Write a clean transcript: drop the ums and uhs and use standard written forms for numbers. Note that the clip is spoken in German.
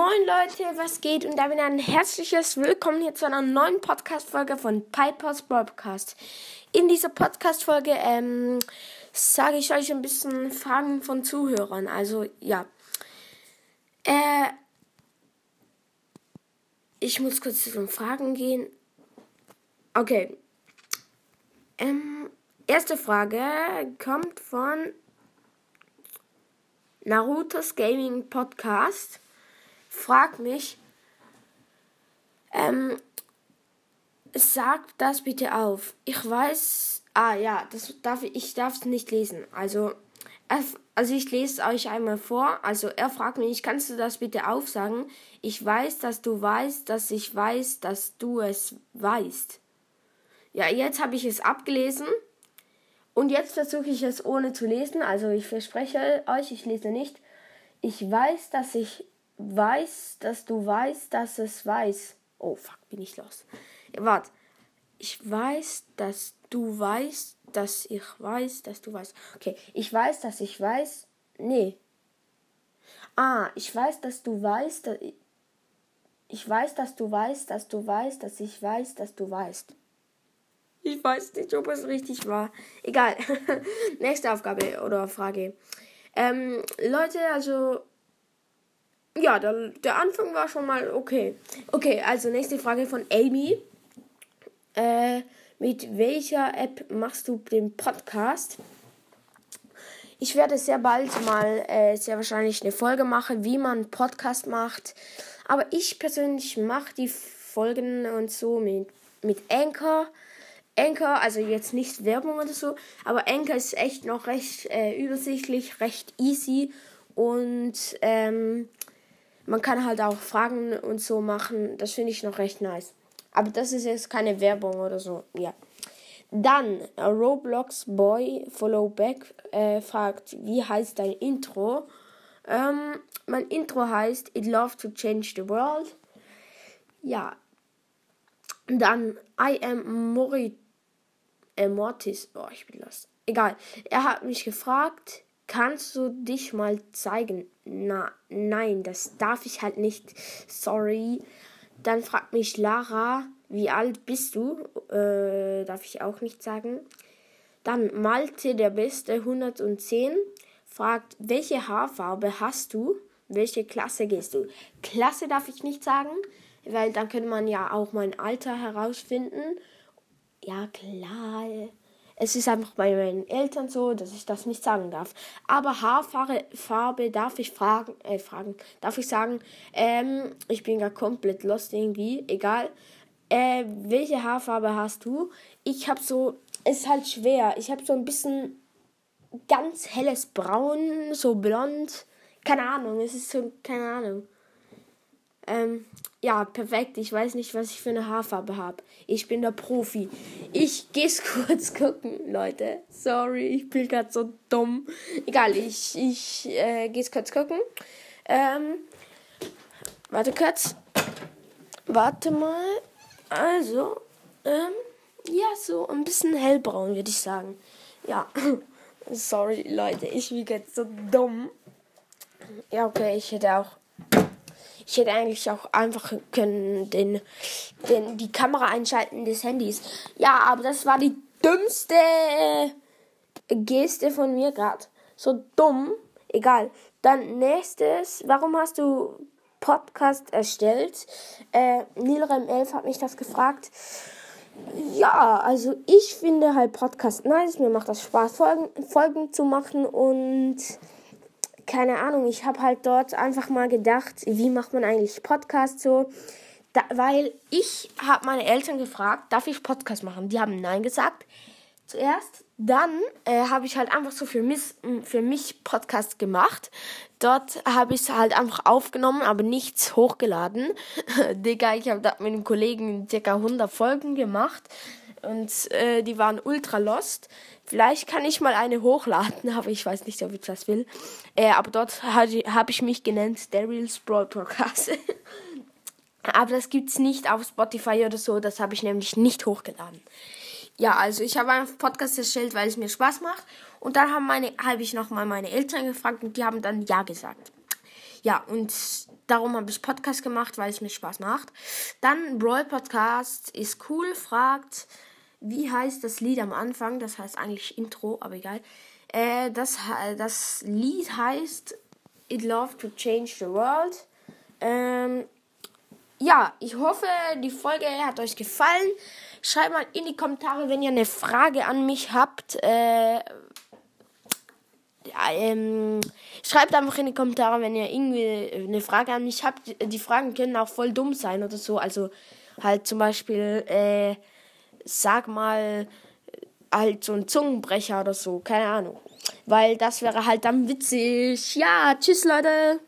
Moin Leute, was geht? Und damit ein herzliches Willkommen hier zu einer neuen Podcast-Folge von Pipers Broadcast. In dieser Podcast-Folge sage ich euch ein bisschen Fragen von Zuhörern. Also ja, ich muss kurz zu den Fragen gehen. Okay, erste Frage kommt von Naruto's Gaming Podcast. Frag mich, sag das bitte auf. Ich weiß, ich darf es nicht lesen. Also ich lese es euch einmal vor. Also er fragt mich, kannst du das bitte aufsagen? Ich weiß, dass du weißt, dass ich weiß, dass du es weißt. Ja, jetzt habe ich es abgelesen und jetzt versuche ich es ohne zu lesen. Also ich verspreche euch, ich lese nicht. Ich weiß, dass ich weiß, dass du weißt, dass es weiß. Oh, fuck, bin ich los. Ja, warte. Ich weiß, dass du weißt, dass ich weiß, dass du weißt. Okay, ich weiß, dass ich weiß. Nee. Ich weiß, dass du weißt, dass ich weiß, dass du weißt, dass du weißt, dass ich weiß, dass du weißt. Ich weiß nicht, ob es richtig war. Egal. Nächste Aufgabe oder Frage. Leute, also ja, der Anfang war schon mal okay. Okay, also nächste Frage von Amy. Mit welcher App machst du den Podcast? Ich werde sehr bald mal sehr wahrscheinlich eine Folge machen, wie man einen Podcast macht. Aber ich persönlich mache die Folgen und so mit Anchor. Anchor, also jetzt nicht Werbung oder so, aber Anchor ist echt noch recht übersichtlich, recht easy und man kann halt auch Fragen und so machen. Das finde ich noch recht nice. Aber das ist jetzt keine Werbung oder so. Ja. Dann Roblox Boy Followback fragt, wie heißt dein Intro? Mein Intro heißt I'd love to change the world. Ja. Dann I am Mortis. Oh, ich bin lost. Egal. Er hat mich gefragt, kannst du dich mal zeigen? Nein, das darf ich halt nicht. Sorry. Dann fragt mich Lara, wie alt bist du? Darf ich auch nicht sagen. Dann Malte, der Beste, 110, fragt, welche Haarfarbe hast du? Welche Klasse gehst du? Klasse darf ich nicht sagen, weil dann könnte man ja auch mein Alter herausfinden. Ja, klar. Es ist einfach bei meinen Eltern so, dass ich das nicht sagen darf. Aber Haarfarbe darf ich darf ich sagen, ich bin gar komplett lost irgendwie, egal. Welche Haarfarbe hast du? Ich habe so, ist halt schwer, ich habe so ein bisschen ganz helles Braun, so blond, keine Ahnung, es ist so, keine Ahnung. Ja, perfekt. Ich weiß nicht, was ich für eine Haarfarbe habe. Ich bin der Profi. Ich gehe es kurz gucken, Leute. Sorry, ich bin gerade so dumm. Egal, ich gehe es kurz gucken. Warte kurz. Warte mal. Also, ja, so ein bisschen hellbraun, würde ich sagen. Ja, sorry, Leute. Ich bin gerade so dumm. Ja, okay, Ich hätte eigentlich auch einfach können die Kamera einschalten des Handys. Ja, aber das war die dümmste Geste von mir gerade. So dumm. Egal. Dann nächstes. Warum hast du Podcast erstellt? Nilrem11 hat mich das gefragt. Ja, also ich finde halt Podcast nice. Mir macht das Spaß, Folgen zu machen und keine Ahnung, ich habe halt dort einfach mal gedacht, wie macht man eigentlich Podcast so? Weil ich habe meine Eltern gefragt, darf ich Podcast machen? Die haben Nein gesagt zuerst. Dann habe ich halt einfach so für mich Podcast gemacht. Dort habe ich es halt einfach aufgenommen, aber nichts hochgeladen. Digga, ich habe da mit einem Kollegen ca. 100 Folgen gemacht. Und die waren ultra lost. Vielleicht kann ich mal eine hochladen, aber ich weiß nicht, ob ich das will. Aber dort habe ich mich genannt Daryl's Brawl Podcast. Aber das gibt's nicht auf Spotify oder so. Das habe ich nämlich nicht hochgeladen. Ja, also ich habe einen Podcast erstellt, weil es mir Spaß macht. Und dann habe ich nochmal meine Eltern gefragt und die haben dann Ja gesagt. Ja, und Darum habe ich Podcast gemacht, weil es mir Spaß macht. Dann Brawl Podcast ist cool, fragt, wie heißt das Lied am Anfang? Das heißt eigentlich Intro, aber egal. Das Lied heißt I'd love to change the world. Ja, ich hoffe, die Folge hat euch gefallen. Schreibt mal in die Kommentare, wenn ihr eine Frage an mich habt. Schreibt einfach in die Kommentare, wenn ihr irgendwie eine Frage an mich habt. Die Fragen können auch voll dumm sein oder so. Also halt zum Beispiel, sag mal, halt so ein Zungenbrecher oder so. Keine Ahnung. Weil das wäre halt dann witzig. Ja, tschüss Leute.